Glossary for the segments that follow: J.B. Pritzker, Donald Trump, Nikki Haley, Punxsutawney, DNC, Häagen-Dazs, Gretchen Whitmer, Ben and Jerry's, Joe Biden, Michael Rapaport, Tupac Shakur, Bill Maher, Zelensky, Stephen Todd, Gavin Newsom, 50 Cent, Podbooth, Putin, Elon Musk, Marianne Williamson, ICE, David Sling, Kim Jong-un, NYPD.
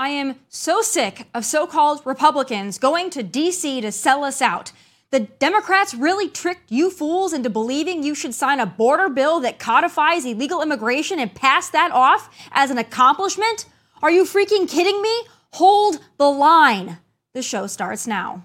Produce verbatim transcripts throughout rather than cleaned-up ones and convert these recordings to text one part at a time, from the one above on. I am so sick of so-called Republicans going to D C to sell us out. The Democrats really tricked you fools into believing you should sign a border bill that codifies illegal immigration and pass that off as an accomplishment? Are you freaking kidding me? Hold the line. The show starts now.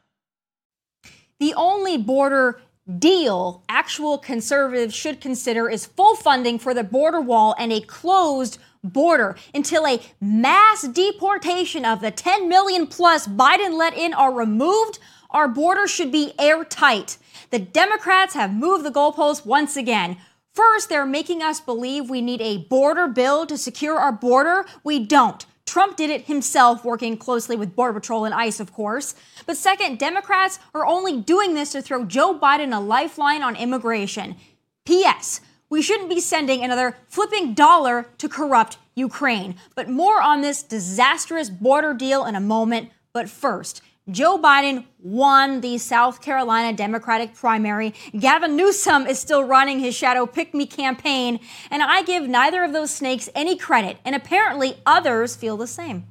The only border deal actual conservatives should consider is full funding for the border wall and a closed border until a mass deportation of the ten million plus Biden let in are removed. Our border should be airtight. The Democrats have moved the goalposts once again. First, they're making us believe we need a border bill to secure our border. We don't. Trump did it himself, working closely with Border Patrol and ICE, of course. But second, Democrats are only doing this to throw Joe Biden a lifeline on immigration. P S. We shouldn't be sending another flipping dollar to corrupt Ukraine. But more on this disastrous border deal in a moment. But first, Joe Biden won the South Carolina Democratic primary. Gavin Newsom is still running his shadow pick-me campaign. And I give neither of those snakes any credit. And apparently others feel the same.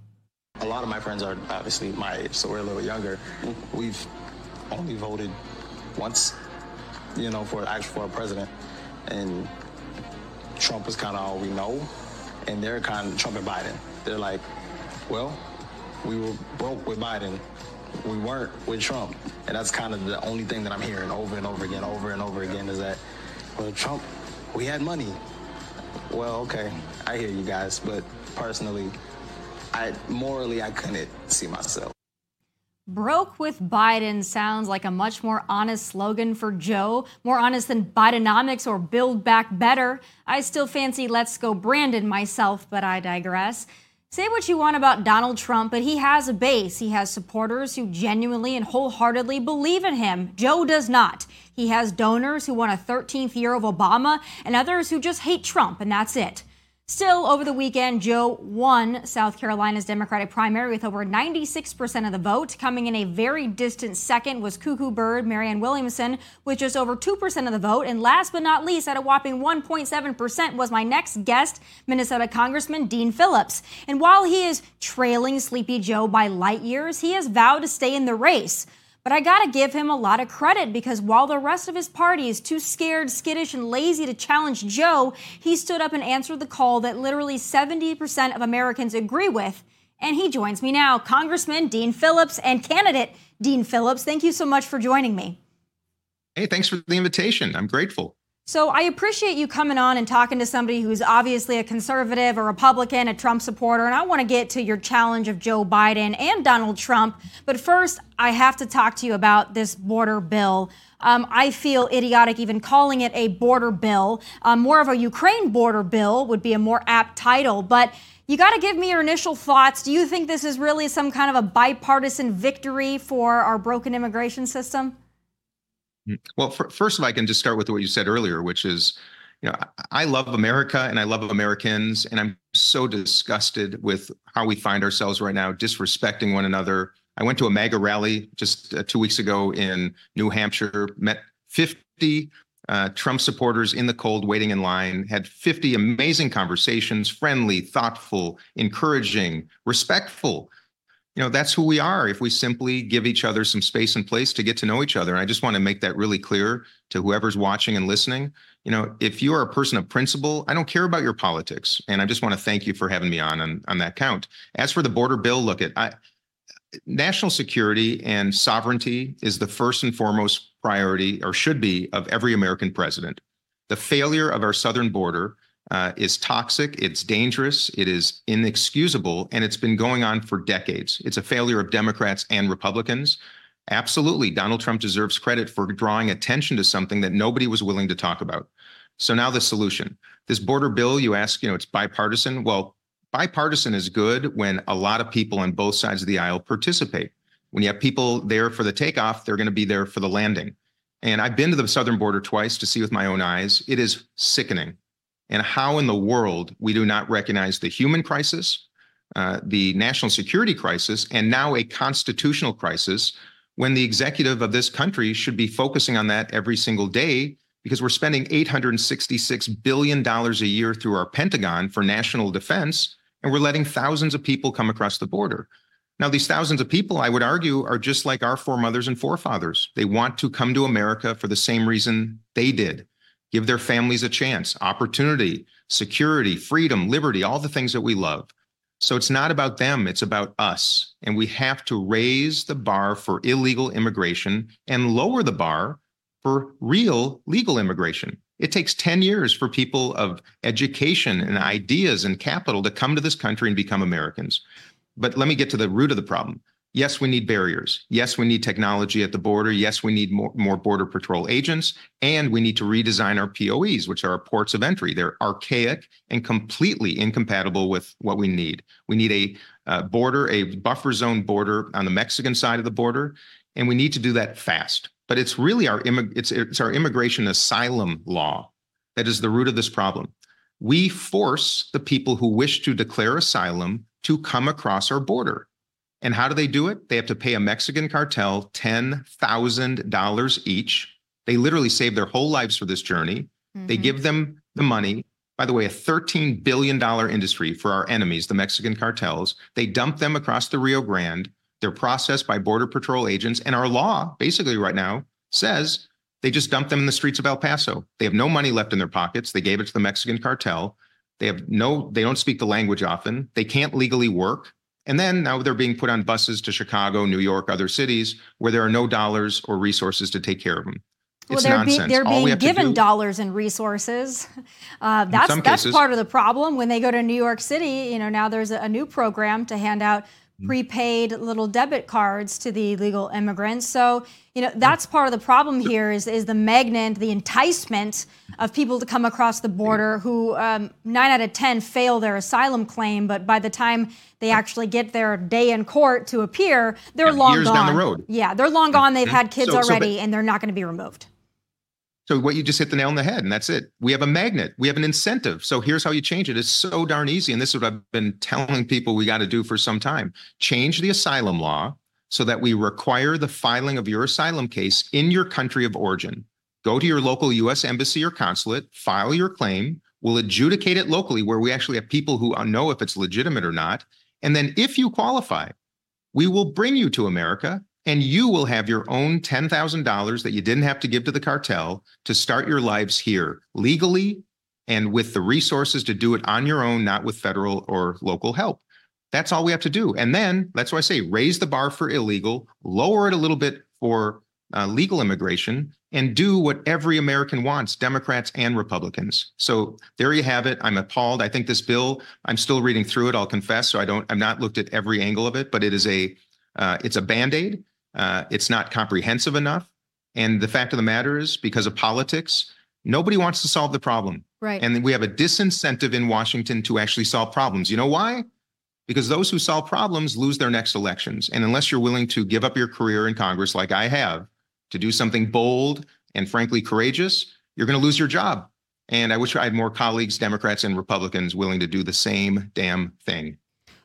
A lot of my friends are obviously my age, so we're a little younger. We've only voted once, you know, for actual for a president. And Trump is kind of all we know. And they're kind of Trump and Biden. They're like, well, we were broke with Biden. We weren't with Trump. And that's kind of the only thing that I'm hearing over and over again, over and over again, is that, well, Trump, we had money. Well, okay, I hear you guys, but personally, I morally, I couldn't see myself. Broke with Biden sounds like a much more honest slogan for Joe, more honest than Bidenomics or Build Back Better. I still fancy Let's Go Brandon myself, but I digress. Say what you want about Donald Trump, but he has a base. He has supporters who genuinely and wholeheartedly believe in him. Joe does not. He has donors who want a thirteenth year of Obama and others who just hate Trump, and that's it. Still, over the weekend, Joe won South Carolina's Democratic primary with over ninety-six percent of the vote. Coming in a very distant second was cuckoo bird Marianne Williamson with just over two percent of the vote. And last but not least, at a whopping one point seven percent was my next guest, Minnesota Congressman Dean Phillips. And while he is trailing Sleepy Joe by light years, he has vowed to stay in the race. But I gotta give him a lot of credit, because while the rest of his party is too scared, skittish, and lazy to challenge Joe, he stood up and answered the call that literally seventy percent of Americans agree with. And he joins me now, Congressman Dean Phillips and candidate Dean Phillips. Thank you so much for joining me. Hey, thanks for the invitation. I'm grateful. So I appreciate you coming on and talking to somebody who's obviously a conservative, a Republican, a Trump supporter. And I want to get to your challenge of Joe Biden and Donald Trump. But first, I have to talk to you about this border bill. Um, I feel idiotic even calling it a border bill. Um, more of a Ukraine border bill would be a more apt title. But you got to give me your initial thoughts. Do you think this is really some kind of a bipartisan victory for our broken immigration system? Well, for, first of all, I can just start with what you said earlier, which is, you know, I love America and I love Americans, and I'm so disgusted with how we find ourselves right now, disrespecting one another. I went to a MAGA rally just uh, two weeks ago in New Hampshire, met fifty uh, Trump supporters in the cold waiting in line, had fifty amazing conversations, friendly, thoughtful, encouraging, respectful. you know, that's who we are if we simply give each other some space and place to get to know each other. And I just want to make that really clear to whoever's watching and listening. You know, if you are a person of principle, I don't care about your politics. And I just want to thank you for having me on on, on that count. As for the border bill, look at I, national security and sovereignty is the first and foremost priority, or should be, of every American president. The failure of our southern border Uh, is toxic, it's dangerous, it is inexcusable, and it's been going on for decades. It's a failure of Democrats and Republicans. Absolutely, Donald Trump deserves credit for drawing attention to something that nobody was willing to talk about. So now the solution. This border bill, you ask, you know, it's bipartisan. Well, bipartisan is good when a lot of people on both sides of the aisle participate. When you have people there for the takeoff, they're going to be there for the landing. And I've been to the southern border twice to see with my own eyes. It is sickening. And how in the world we do not recognize the human crisis, uh, the national security crisis, and now a constitutional crisis, when the executive of this country should be focusing on that every single day, because we're spending eight hundred sixty-six billion dollars a year through our Pentagon for national defense, and we're letting thousands of people come across the border. Now, these thousands of people, I would argue, are just like our foremothers and forefathers. They want to come to America for the same reason they did. Give their families a chance, opportunity, security, freedom, liberty, all the things that we love. So it's not about them, it's about us. And we have to raise the bar for illegal immigration and lower the bar for real legal immigration. It takes ten years for people of education and ideas and capital to come to this country and become Americans. But let me get to the root of the problem. Yes, we need barriers. Yes, we need technology at the border. Yes, we need more, more Border Patrol agents. And we need to redesign our P O Es, which are our ports of entry. They're archaic and completely incompatible with what we need. We need a uh, border, a buffer zone border on the Mexican side of the border. And we need to do that fast. But it's really our immig- it's, it's our immigration asylum law that is the root of this problem. We force the people who wish to declare asylum to come across our border. And how do they do it? They have to pay a Mexican cartel ten thousand dollars each. They literally save their whole lives for this journey. Mm-hmm. They give them the money. By the way, a thirteen billion dollars industry for our enemies, the Mexican cartels. They dump them across the Rio Grande. They're processed by Border Patrol agents. And our law basically right now says they just dump them in the streets of El Paso. They have no money left in their pockets. They gave it to the Mexican cartel. They have no, they don't speak the language often. They can't legally work. And then now they're being put on buses to Chicago, New York, other cities where there are no dollars or resources to take care of them. It's well, they're nonsense. Be, they're All being given do, dollars and resources. Uh, that's that's cases. Part of the problem. When they go to New York City, you know, now there's a new program to hand out prepaid little debit cards to the illegal immigrants. So, you know, that's part of the problem here is, is the magnet, the enticement of people to come across the border who um, nine out of ten fail their asylum claim. But by the time they actually get their day in court to appear, they're yeah, long years gone. Down the road. Yeah, they're long gone. They've had kids so, already so, but, and they're not going to be removed. So what you just hit the nail on the head, and that's it. We have a magnet. We have an incentive. So here's how you change it. It's so darn easy. And this is what I've been telling people we got to do for some time. Change the asylum law so that we require the filing of your asylum case in your country of origin. Go to your local U S embassy or consulate, file your claim. We'll adjudicate it locally where we actually have people who know if it's legitimate or not. And then if you qualify, we will bring you to America. And you will have your own ten thousand dollars that you didn't have to give to the cartel to start your lives here legally and with the resources to do it on your own, not with federal or local help. That's all we have to do. And then that's why I say raise the bar for illegal, lower it a little bit for uh, legal immigration, and do what every American wants, Democrats and Republicans. So there you have it. I'm appalled. I think this bill, I'm still reading through it, I'll confess. So I don't, I've not looked at every angle of it, but it is a, uh, it's a Band-Aid. Uh, it's not comprehensive enough. And the fact of the matter is, because of politics, nobody wants to solve the problem. Right. And we have a disincentive in Washington to actually solve problems. You know why? Because those who solve problems lose their next elections. And unless you're willing to give up your career in Congress, like I have, to do something bold and frankly courageous, you're going to lose your job. And I wish I had more colleagues, Democrats and Republicans, willing to do the same damn thing.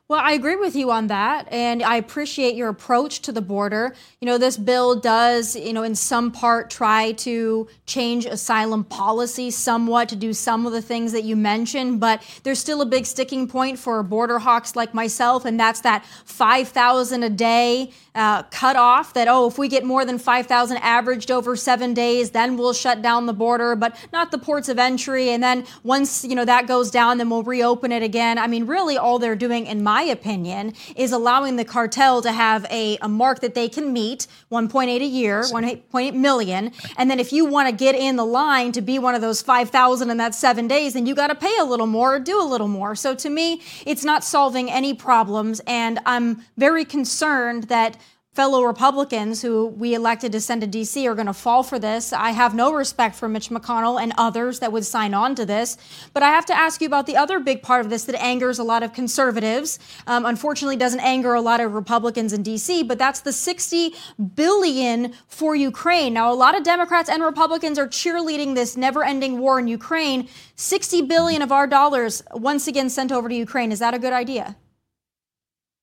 Well, I agree with you on that, and I appreciate your approach to the border. You know, this bill does, you know, in some part try to change asylum policy somewhat to do some of the things that you mentioned, but there's still a big sticking point for border hawks like myself, and that's that five thousand a day uh, cutoff that, oh, if we get more than five thousand averaged over seven days, then we'll shut down the border, but not the ports of entry. And then once, you know, that goes down, then we'll reopen it again. I mean, really all they're doing, in my my opinion, is allowing the cartel to have a, a mark that they can meet, one point eight a year, one point eight million. And then if you want to get in the line to be one of those five thousand in that seven days, then you got to pay a little more or do a little more. So to me, it's not solving any problems. And I'm very concerned that fellow Republicans who we elected to send to D C are going to fall for this. I have no respect for Mitch McConnell and others that would sign on to this. But I have to ask you about the other big part of this that angers a lot of conservatives. Um, unfortunately, doesn't anger a lot of Republicans in D C, but that's the sixty billion dollars for Ukraine. Now, a lot of Democrats and Republicans are cheerleading this never-ending war in Ukraine. sixty billion dollars of our dollars once again sent over to Ukraine. Is that a good idea?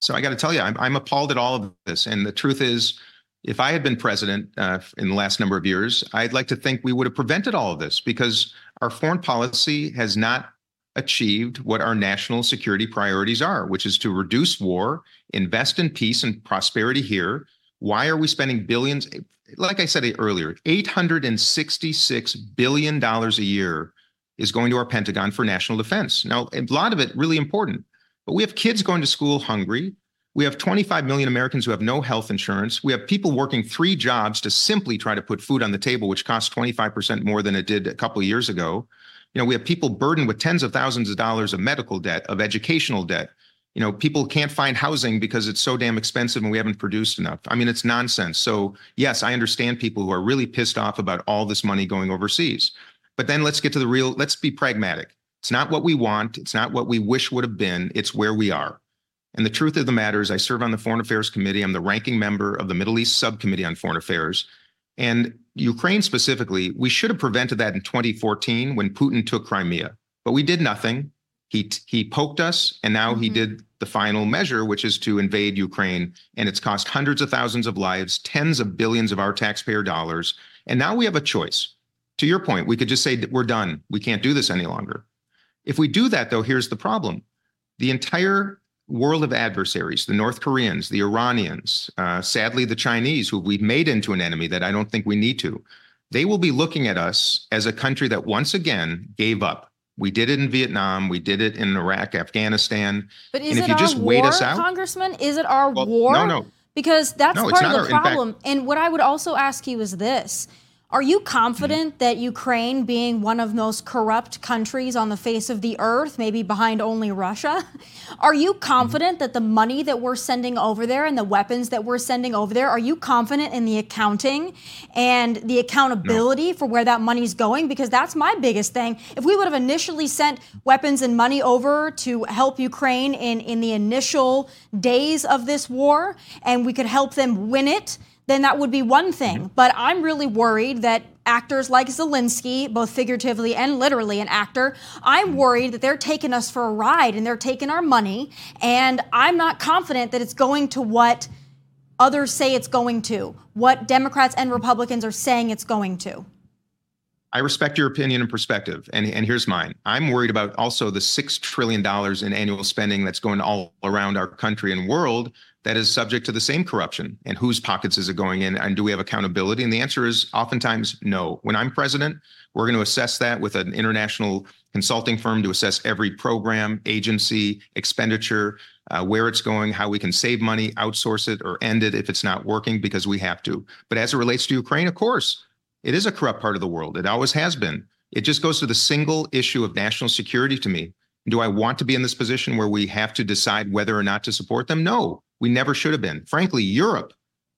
So I got to tell you, I'm, I'm appalled at all of this. And the truth is, if I had been president uh, in the last number of years, I'd like to think we would have prevented all of this, because our foreign policy has not achieved what our national security priorities are, which is to reduce war, invest in peace and prosperity here. Why are we spending billions? Like I said earlier, eight hundred sixty-six billion dollars a year is going to our Pentagon for national defense. Now, a lot of it really important. But we have kids going to school hungry. We have twenty-five million Americans who have no health insurance. We have people working three jobs to simply try to put food on the table, which costs twenty-five percent more than it did a couple of years ago. You know, we have people burdened with tens of thousands of dollars of medical debt, of educational debt. You know, people can't find housing because it's so damn expensive and we haven't produced enough. I mean, it's nonsense. So, yes, I understand people who are really pissed off about all this money going overseas. But then let's get to the real, let's be pragmatic. It's not what we want. It's not what we wish would have been. It's where we are. And the truth of the matter is I serve on the Foreign Affairs Committee. I'm the ranking member of the Middle East Subcommittee on Foreign Affairs. And Ukraine specifically, we should have prevented that in twenty fourteen when Putin took Crimea. But we did nothing. He he poked us, and now mm-hmm. he did the final measure, which is to invade Ukraine. And it's cost hundreds of thousands of lives, tens of billions of our taxpayer dollars. And now we have a choice. To your point, we could just say we're done. We can't do this any longer. If we do that, though, here's the problem. The entire world of adversaries, the North Koreans, the Iranians, uh, sadly, the Chinese, who we've made into an enemy that I don't think we need to, they will be looking at us as a country that once again gave up. We did it in Vietnam. We did it in Iraq, Afghanistan. But is and if it you our just war, wait us out, Congressman? Is it our well, war? No, no. Because that's no, part of the our, problem. Fact, and what I would also ask you is this. Are you confident that Ukraine, being one of the most corrupt countries on the face of the earth, maybe behind only Russia, are you confident that the money that we're sending over there and the weapons that we're sending over there, are you confident in the accounting and the accountability no. for where that money's going? Because that's my biggest thing. If we would have initially sent weapons and money over to help Ukraine in, in the initial days of this war, and we could help them win it, then that would be one thing. But I'm really worried that actors like Zelensky, both figuratively and literally an actor, I'm worried that they're taking us for a ride and they're taking our money. And I'm not confident that it's going to what others say it's going to, what Democrats and Republicans are saying it's going to. I respect your opinion and perspective, and, and here's mine. I'm worried about also the six trillion dollars in annual spending that's going all around our country and world that is subject to the same corruption. And whose pockets is it going in? And do we have accountability? And the answer is oftentimes no. When I'm president, we're going to assess that with an international consulting firm to assess every program, agency, expenditure, uh, where it's going, how we can save money, outsource it, or end it if it's not working, because we have to. But as it relates to Ukraine, of course, it is a corrupt part of the world. It always has been. It just goes to the single issue of national security to me. Do I want to be in this position where we have to decide whether or not to support them? No, we never should have been. Frankly, Europe,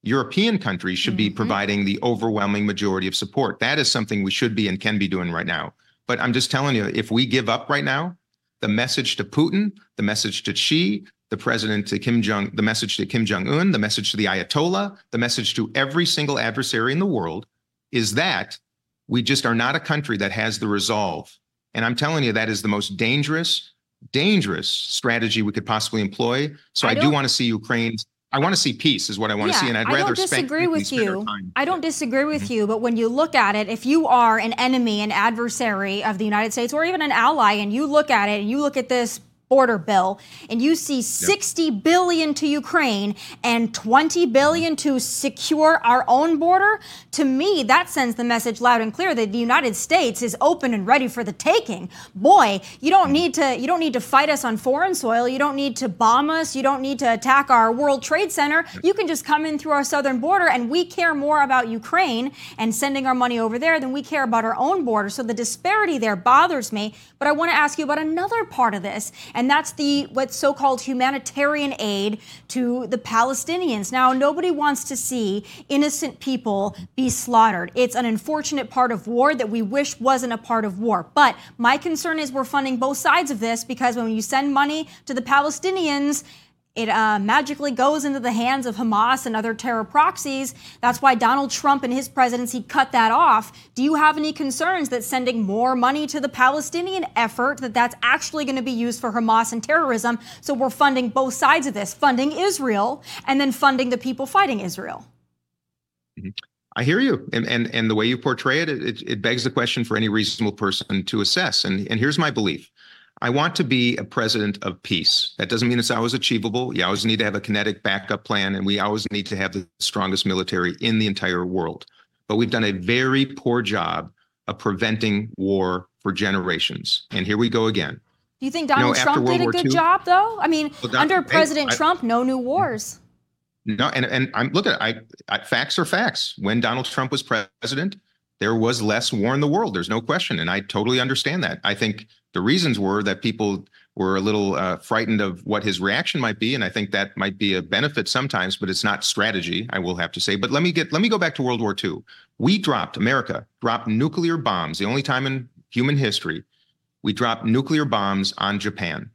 European countries should mm-hmm. be providing the overwhelming majority of support. That is something we should be and can be doing right now. But I'm just telling you, if we give up right now, the message to Putin, the message to Xi, the president to Kim Jong, the message to Kim Jong-un, the message to the Ayatollah, the message to every single adversary in the world, is that we just are not a country that has the resolve. And I'm telling you, that is the most dangerous, dangerous strategy we could possibly employ. So I, I do want to see Ukraine's. I want to see peace is what I want yeah, to see, and I'd rather I don't disagree with you. I don't disagree with mm-hmm. you, but when you look at it, if you are an enemy, an adversary of the United States, or even an ally, and you look at it and you look at this border bill, and you see sixty yep. billion to Ukraine and twenty billion to secure our own border, to me, that sends the message loud and clear that the United States is open and ready for the taking. Boy, you don't need to you don't need to fight us on foreign soil. You don't need to bomb us. You don't need to attack our World Trade Center. You can just come in through our southern border, and we care more about Ukraine and sending our money over there than we care about our own border. So the disparity there bothers me. But I want to ask you about another part of this, and And that's the what's so-called humanitarian aid to the Palestinians. Now, nobody wants to see innocent people be slaughtered. It's an unfortunate part of war that we wish wasn't a part of war. But my concern is we're funding both sides of this, because when you send money to the Palestinians, it uh, magically goes into the hands of Hamas and other terror proxies. That's why Donald Trump and his presidency cut that off. Do you have any concerns that sending more money to the Palestinian effort, that that's actually going to be used for Hamas and terrorism? So we're funding both sides of this, funding Israel and then funding the people fighting Israel. Mm-hmm. I hear you. And, and and the way you portray it, it, it begs the question for any reasonable person to assess. And, and here's my belief. I want to be a president of peace. That doesn't mean it's always achievable. You always need to have a kinetic backup plan, and we always need to have the strongest military in the entire world. But we've done a very poor job of preventing war for generations. And here we go again. Do you think Donald you know, Trump did a good job, though? I mean, well, Don, under President I, I, Trump, no new wars. No, and, and I'm look at I, I facts are facts. When Donald Trump was president, there was less war in the world. There's no question. And I totally understand that. I think the reasons were that people were a little uh, frightened of what his reaction might be. And I think that might be a benefit sometimes, but it's not strategy, I will have to say. But let me get let me go back to World War Two. We dropped, America dropped nuclear bombs, the only time in human history, we dropped nuclear bombs on Japan,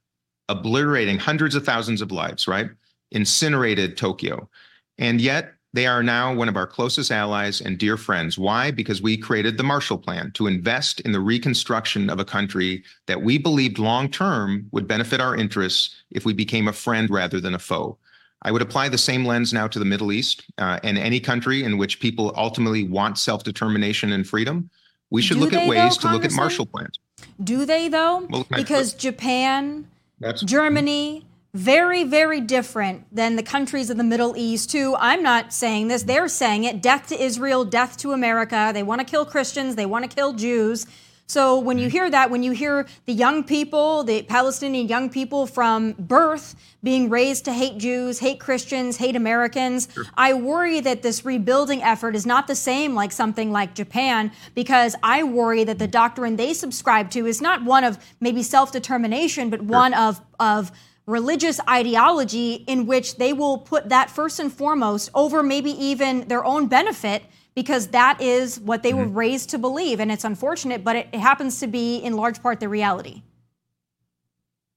obliterating hundreds of thousands of lives, right? Incinerated Tokyo. And yet they are now one of our closest allies and dear friends. Why? Because we created the Marshall Plan to invest in the reconstruction of a country that we believed long-term would benefit our interests if we became a friend rather than a foe. I would apply the same lens now to the Middle East uh, and any country in which people ultimately want self-determination and freedom. We should Do look at ways though, to look at Marshall Plans. Do they, though? Well, because Japan, That's- Germany... Very, very different than the countries of the Middle East, too. I'm not saying this. They're saying it. Death to Israel, death to America. They want to kill Christians. They want to kill Jews. So when you hear that, when you hear the young people, the Palestinian young people from birth being raised to hate Jews, hate Christians, hate Americans, sure. I worry that this rebuilding effort is not the same like something like Japan, because I worry that the doctrine they subscribe to is not one of maybe self-determination, but sure. one of of religious ideology in which they will put that first and foremost over maybe even their own benefit, because that is what they mm-hmm. were raised to believe. And it's unfortunate, but it, it happens to be in large part the reality.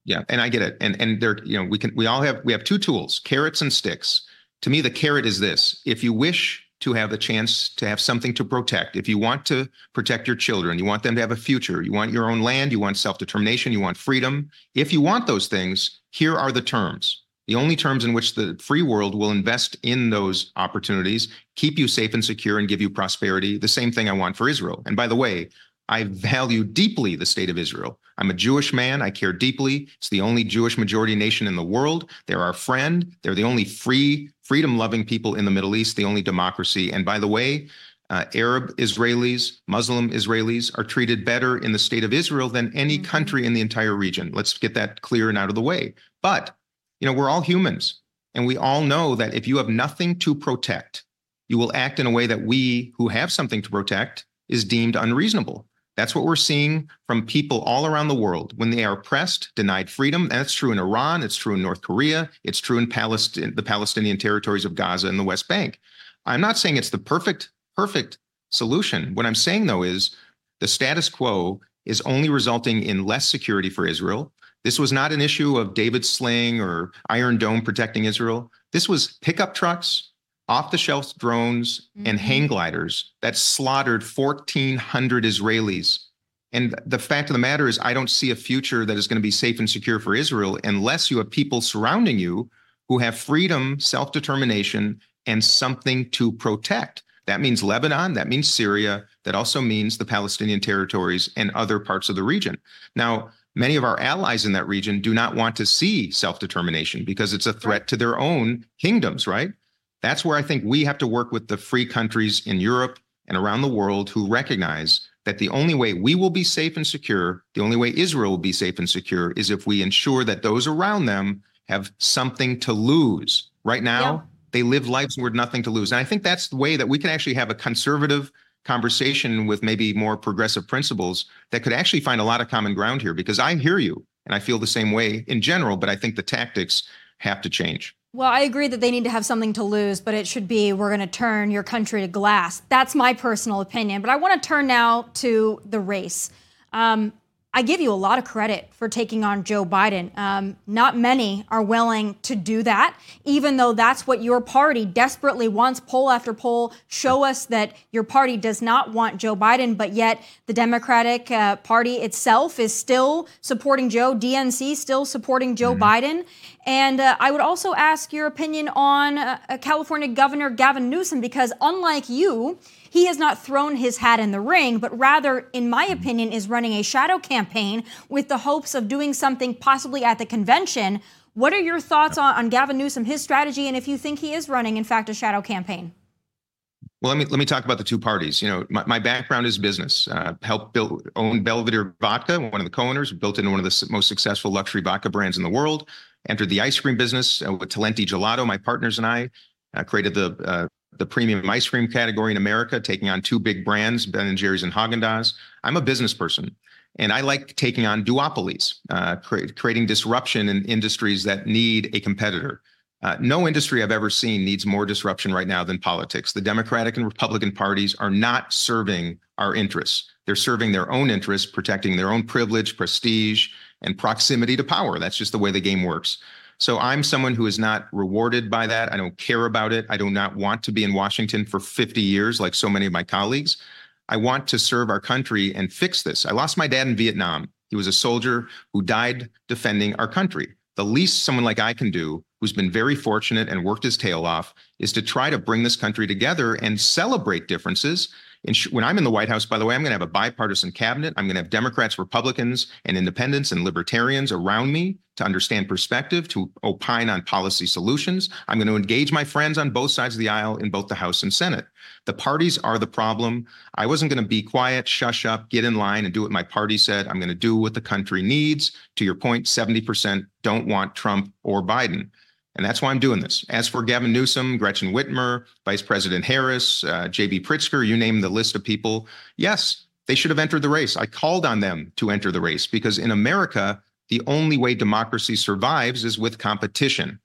Yeah, and I get it. And and there, you know, we can we all have we have two tools, carrots and sticks. To me, the carrot is this. If you wish to have a chance to have something to protect, if you want to protect your children, you want them to have a future, you want your own land, you want self-determination, you want freedom. If you want those things, here are the terms, the only terms in which the free world will invest in those opportunities, keep you safe and secure, and give you prosperity. The same thing I want for Israel. And by the way, I value deeply the state of Israel. I'm a Jewish man. I care deeply. It's the only Jewish majority nation in the world. They're our friend. They're the only free, freedom-loving people in the Middle East, the only democracy. And by the way, Uh, Arab Israelis, Muslim Israelis are treated better in the state of Israel than any country in the entire region. Let's get that clear and out of the way. But, you know, we're all humans, and we all know that if you have nothing to protect, you will act in a way that we who have something to protect is deemed unreasonable. That's what we're seeing from people all around the world when they are oppressed, denied freedom. And that's true in Iran. It's true in North Korea. It's true in Palestine, the Palestinian territories of Gaza and the West Bank. I'm not saying it's the perfect Perfect solution. What I'm saying, though, is the status quo is only resulting in less security for Israel. This was not an issue of David Sling or Iron Dome protecting Israel. This was pickup trucks, off-the-shelf drones, mm-hmm. and hang gliders that slaughtered fourteen hundred Israelis And the fact of the matter is, I don't see a future that is going to be safe and secure for Israel unless you have people surrounding you who have freedom, self-determination, and something to protect. That means Lebanon, that means Syria, that also means the Palestinian territories and other parts of the region. Now, many of our allies in that region do not want to see self-determination because it's a threat to their own kingdoms, right? That's where I think we have to work with the free countries in Europe and around the world who recognize that the only way we will be safe and secure, the only way Israel will be safe and secure, is if we ensure that those around them have something to lose. Right now, yeah. they live lives where nothing to lose. And I think that's the way that we can actually have a conservative conversation with maybe more progressive principles that could actually find a lot of common ground here, because I hear you and I feel the same way in general, but I think the tactics have to change. Well, I agree that they need to have something to lose, but it should be, we're going to turn your country to glass. That's my personal opinion. But I want to turn now to the race. Um, I give you a lot of credit for taking on Joe Biden. Um, not many are willing to do that, even though that's what your party desperately wants. Poll after poll show us that your party does not want Joe Biden, but yet the Democratic uh, Party itself is still supporting Joe, D N C still supporting Joe mm-hmm. Biden. And uh, I would also ask your opinion on uh, California Governor Gavin Newsom, because unlike you, he has not thrown his hat in the ring, but rather, in my opinion, is running a shadow campaign with the hopes of doing something possibly at the convention. What are your thoughts on, on Gavin Newsom, his strategy, and if you think he is running, in fact, a shadow campaign? Well, let me let me talk about the two parties. You know, my, my background is business. Uh, helped build, own Belvedere Vodka, one of the co-owners, built into one of the most successful luxury vodka brands in the world. Entered the ice cream business uh, with Talenti Gelato. My partners and I uh, created the uh, the premium ice cream category in America, taking on two big brands, Ben and Jerry's and Häagen-Dazs. I'm a business person, and I like taking on duopolies, uh, cre- creating disruption in industries that need a competitor. Uh, no industry I've ever seen needs more disruption right now than politics. The Democratic and Republican parties are not serving our interests. They're serving their own interests, protecting their own privilege, prestige, and proximity to power. That's just the way the game works. So I'm someone who is not rewarded by that. I don't care about it. I do not want to be in Washington for fifty years, like so many of my colleagues. I want to serve our country and fix this. I lost my dad in Vietnam. He was a soldier who died defending our country. The least someone like I can do, who's been very fortunate and worked his tail off, is to try to bring this country together and celebrate differences. And when I'm in the White House, by the way, I'm going to have a bipartisan cabinet. I'm going to have Democrats, Republicans, and independents and libertarians around me to understand perspective, to opine on policy solutions. I'm going to engage my friends on both sides of the aisle in both the House and Senate. The parties are the problem. I wasn't going to be quiet, shush up, get in line, and do what my party said. I'm going to do what the country needs. To your point, seventy percent don't want Trump or Biden. And that's why I'm doing this. As for Gavin Newsom, Gretchen Whitmer, Vice President Harris, uh, J B. Pritzker, you name the list of people. Yes, they should have entered the race. I called on them to enter the race because in America, the only way democracy survives is with competition.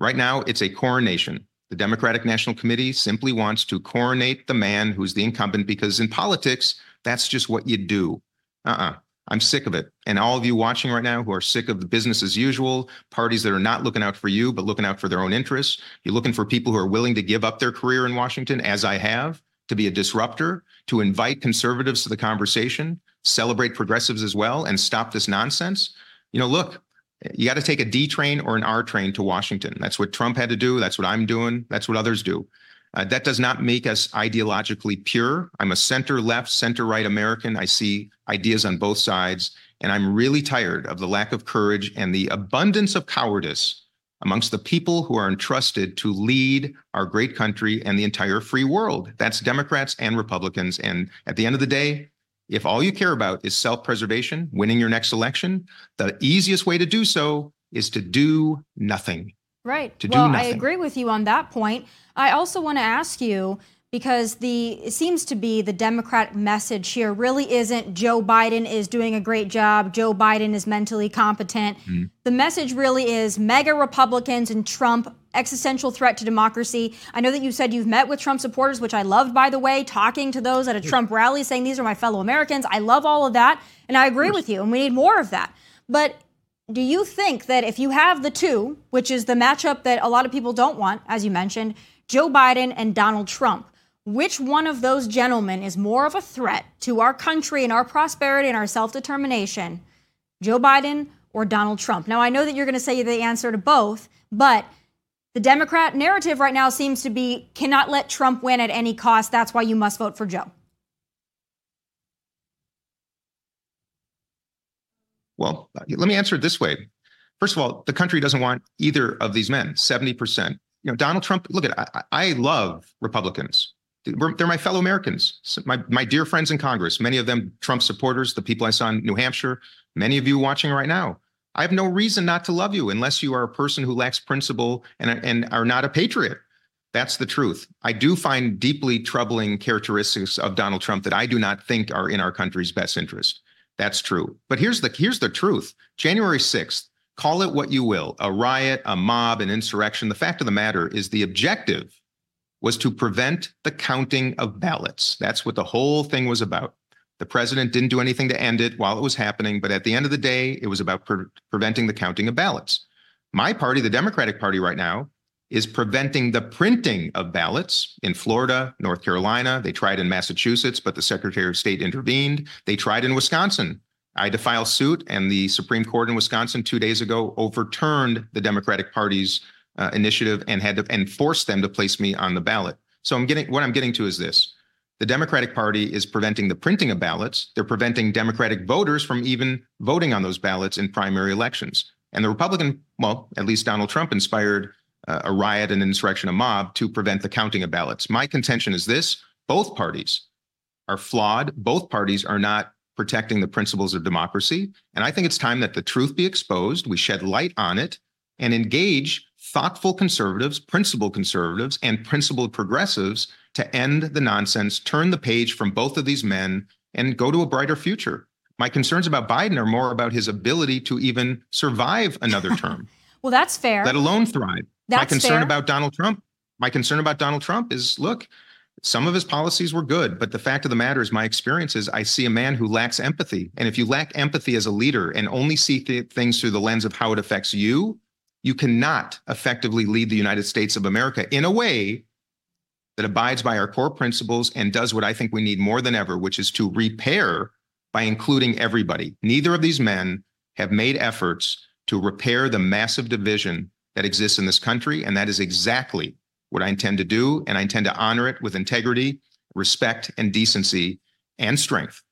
Right now, it's a coronation. The Democratic National Committee simply wants to coronate the man who's the incumbent because in politics, that's just what you do. Uh-uh. I'm sick of it. And all of you watching right now who are sick of the business as usual, parties that are not looking out for you, but looking out for their own interests. You're looking for people who are willing to give up their career in Washington, as I have, to be a disruptor, to invite conservatives to the conversation, celebrate progressives as well, and stop this nonsense. You know, look, you got to take a D train or an R train to Washington. That's what Trump had to do. That's what I'm doing. That's what others do. Uh, that does not make us ideologically pure. I'm a center-left, center-right American. I see ideas on both sides, and I'm really tired of the lack of courage and the abundance of cowardice amongst the people who are entrusted to lead our great country and the entire free world. That's Democrats and Republicans. And at the end of the day, if all you care about is self-preservation, winning your next election, the easiest way to do so is to do nothing. Right. To well, do nothing. I agree with you on that point. I also want to ask you, because the it seems to be the Democrat message here really isn't Joe Biden is doing a great job. Joe Biden is mentally competent. Mm. The message really is mega Republicans and Trump, existential threat to democracy. I know that you said you've met with Trump supporters, which I loved, by the way, talking to those at a Trump rally saying these are my fellow Americans. I love all of that. And I agree with you. And we need more of that. But do you think that if you have the two, which is the matchup that a lot of people don't want, as you mentioned, Joe Biden and Donald Trump, which one of those gentlemen is more of a threat to our country and our prosperity and our self-determination, Joe Biden or Donald Trump? Now, I know that you're going to say the answer to both, but the Democrat narrative right now seems to be cannot let Trump win at any cost. That's why you must vote for Joe. Well, let me answer it this way. First of all, the country doesn't want either of these men, seventy percent. You know, Donald Trump, look at, I, I love Republicans. They're my fellow Americans, my, my dear friends in Congress, many of them Trump supporters, the people I saw in New Hampshire, many of you watching right now. I have no reason not to love you unless you are a person who lacks principle and, and are not a patriot. That's the truth. I do find deeply troubling characteristics of Donald Trump that I do not think are in our country's best interest. That's true. But here's the here's the truth. January sixth, call it what you will, a riot, a mob, an insurrection. The fact of the matter is the objective was to prevent the counting of ballots. That's what the whole thing was about. The president didn't do anything to end it while it was happening. But at the end of the day, it was about pre- preventing the counting of ballots. My party, the Democratic Party right now, is preventing the printing of ballots in Florida, North Carolina. They tried in Massachusetts, but the Secretary of State intervened. They tried in Wisconsin. I had to file suit, and the Supreme Court in Wisconsin two days ago overturned the Democratic Party's uh, initiative and had to and forced them to place me on the ballot. So I'm getting what I'm getting to is this. The Democratic Party is preventing the printing of ballots. They're preventing Democratic voters from even voting on those ballots in primary elections. And the Republican, well, at least Donald Trump inspired a riot, an insurrection, a mob to prevent the counting of ballots. My contention is this. Both parties are flawed. Both parties are not protecting the principles of democracy. And I think it's time that the truth be exposed. We shed light on it and engage thoughtful conservatives, principled conservatives, and principled progressives to end the nonsense, turn the page from both of these men, and go to a brighter future. My concerns about Biden are more about his ability to even survive another term. Well, that's fair. Let alone thrive. That's my concern fair. about Donald Trump. My concern about Donald Trump is, look, some of his policies were good, but the fact of the matter is my experience is I see a man who lacks empathy. And if you lack empathy as a leader and only see th- things through the lens of how it affects you, you cannot effectively lead the United States of America in a way that abides by our core principles and does what I think we need more than ever, which is to repair by including everybody. Neither of these men have made efforts to repair the massive division that exists in this country. And that is exactly what I intend to do. And I intend to honor it with integrity, respect, and decency and strength.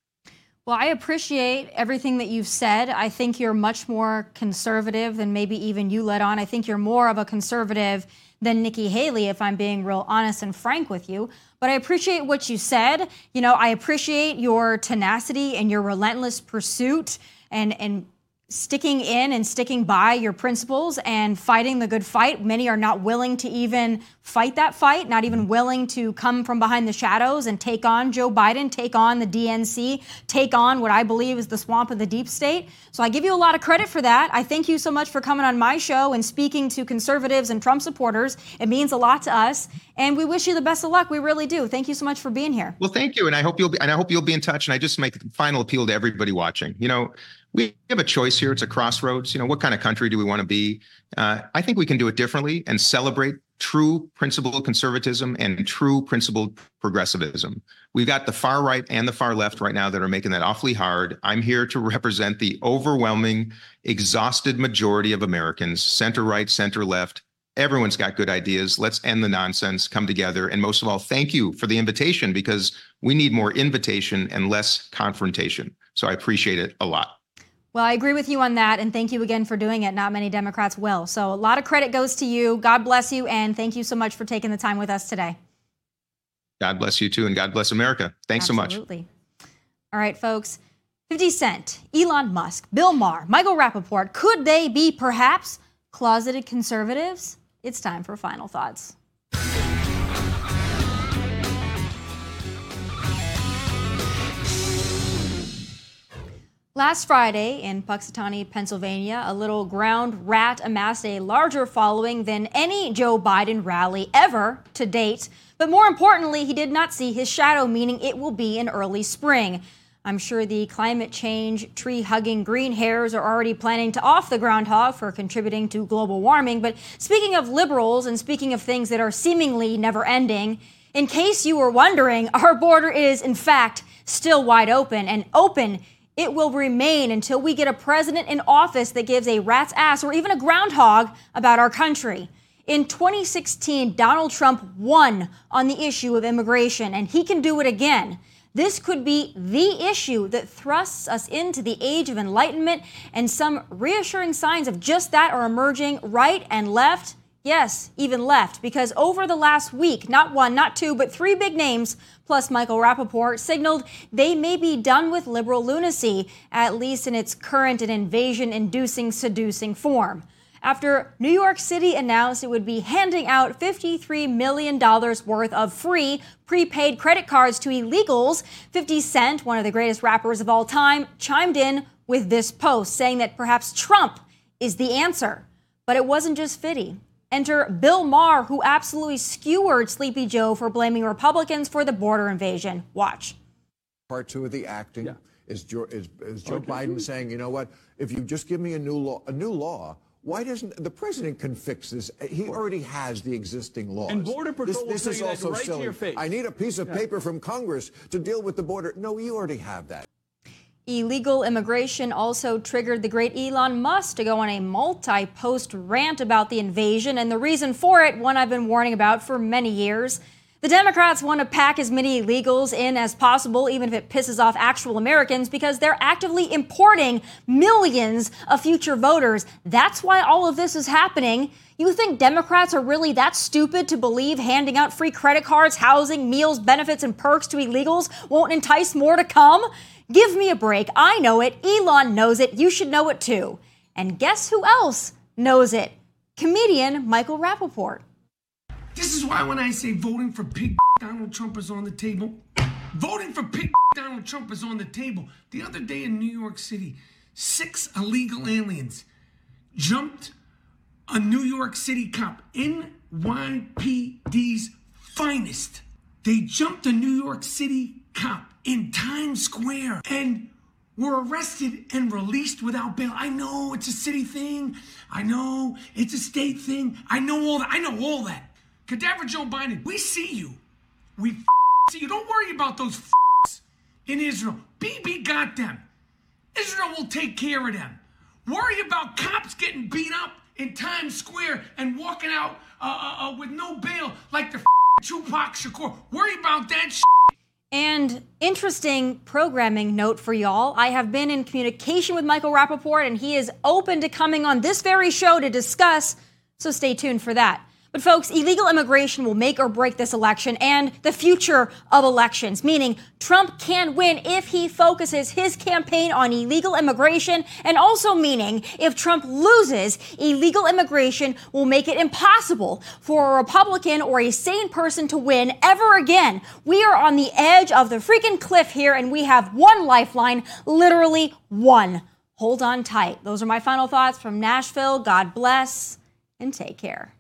Well, I appreciate everything that you've said. I think you're much more conservative than maybe even you let on. I think you're more of a conservative than Nikki Haley, if I'm being real honest and frank with you. But I appreciate what you said. You know, I appreciate your tenacity and your relentless pursuit and and. sticking in and sticking by your principles and fighting the good fight. Many are not willing to even fight that fight, not even willing to come from behind the shadows and take on Joe Biden, take on the D N C, take on what I believe is the swamp of the deep state. So I give you a lot of credit for that. I thank you so much for coming on my show and speaking to conservatives and Trump supporters. It means a lot to us. And we wish you the best of luck. We really do. Thank you so much for being here. Well, thank you. And I hope you'll be, and I hope you'll be in touch. And I just make the final appeal to everybody watching. You know, we have a choice here. It's a crossroads. You know, what kind of country do we want to be? Uh, I think we can do it differently and celebrate true principled conservatism and true principled progressivism. We've got the far right and the far left right now that are making that awfully hard. I'm here to represent the overwhelming, exhausted majority of Americans, center right, center left. Everyone's got good ideas. Let's end the nonsense, come together. And most of all, thank you for the invitation, because we need more invitation and less confrontation. So I appreciate it a lot. Well, I agree with you on that. And thank you again for doing it. Not many Democrats will. So a lot of credit goes to you. God bless you. And thank you so much for taking the time with us today. God bless you too. And God bless America. Thanks Absolutely. so much. Absolutely. All right, folks. fifty Cent, Elon Musk, Bill Maher, Michael Rapaport. Could they be perhaps closeted conservatives? It's time for final thoughts. Last Friday in Punxsutawney, Pennsylvania, a little ground rat amassed a larger following than any Joe Biden rally ever to date. But more importantly, he did not see his shadow, meaning it will be in early spring. I'm sure the climate change tree-hugging green hairs are already planning to off the groundhog for contributing to global warming. But speaking of liberals and speaking of things that are seemingly never ending, In case you were wondering, our border is, in fact, still wide open, and open it will remain until we get a president in office that gives a rat's ass or even a groundhog about our country. In twenty sixteen, Donald Trump won on the issue of immigration, and he can do it again. This could be the issue that thrusts us into the age of enlightenment, and some reassuring signs of just that are emerging right and left. Yes, even left, because over the last week, not one, not two, but three big names, plus Michael Rapaport, signaled they may be done with liberal lunacy, at least in its current and invasion-inducing, seducing form. After New York City announced it would be handing out fifty-three million dollars worth of free prepaid credit cards to illegals, fifty Cent, one of the greatest rappers of all time, chimed in with this post, saying that perhaps Trump is the answer. But it wasn't just fifty. Enter Bill Maher, who absolutely skewered Sleepy Joe for blaming Republicans for the border invasion. Watch. Part two of the acting yeah. is, Joe, is, is Joe Biden saying, you know what, if you just give me a new law, a new law, why doesn't the president can fix this? He already has the existing laws. And Border Patrol this, this is also right silly. To your face. I need a piece of yeah. paper from Congress to deal with the border. No, you already have that. Illegal immigration also triggered the great Elon Musk to go on a multi-post rant about the invasion, and the reason for it, one I've been warning about for many years. The Democrats want to pack as many illegals in as possible, even if it pisses off actual Americans, because they're actively importing millions of future voters. That's why all of this is happening. You think Democrats are really that stupid to believe handing out free credit cards, housing, meals, benefits, and perks to illegals won't entice more to come? Give me a break. I know it. Elon knows it. You should know it too. And guess who else knows it? Comedian Michael Rapaport. This is why when I say voting for pig Donald Trump is on the table, voting for pig Donald Trump is on the table. The other day in New York City, six illegal aliens jumped a New York City cop, N Y P D's finest. They jumped a New York City cop in Times Square and were arrested and released without bail. I know it's a city thing. I know it's a state thing. I know all that. I know all that. Cadaver Joe Biden, we see you. We f- see you. Don't worry about those f***s in Israel. B B got them. Israel will take care of them. Worry about cops getting beat up in Times Square and walking out uh, uh, uh, with no bail like the f- Tupac Shakur. Worry about that shit. And interesting programming note for y'all. I have been in communication with Michael Rapaport, and he is open to coming on this very show to discuss, so stay tuned for that. But folks, illegal immigration will make or break this election and the future of elections, meaning Trump can win if he focuses his campaign on illegal immigration, and also meaning if Trump loses, illegal immigration will make it impossible for a Republican or a sane person to win ever again. We are on the edge of the freaking cliff here, and we have one lifeline, literally one. Hold on tight. Those are my final thoughts from Nashville. God bless and take care.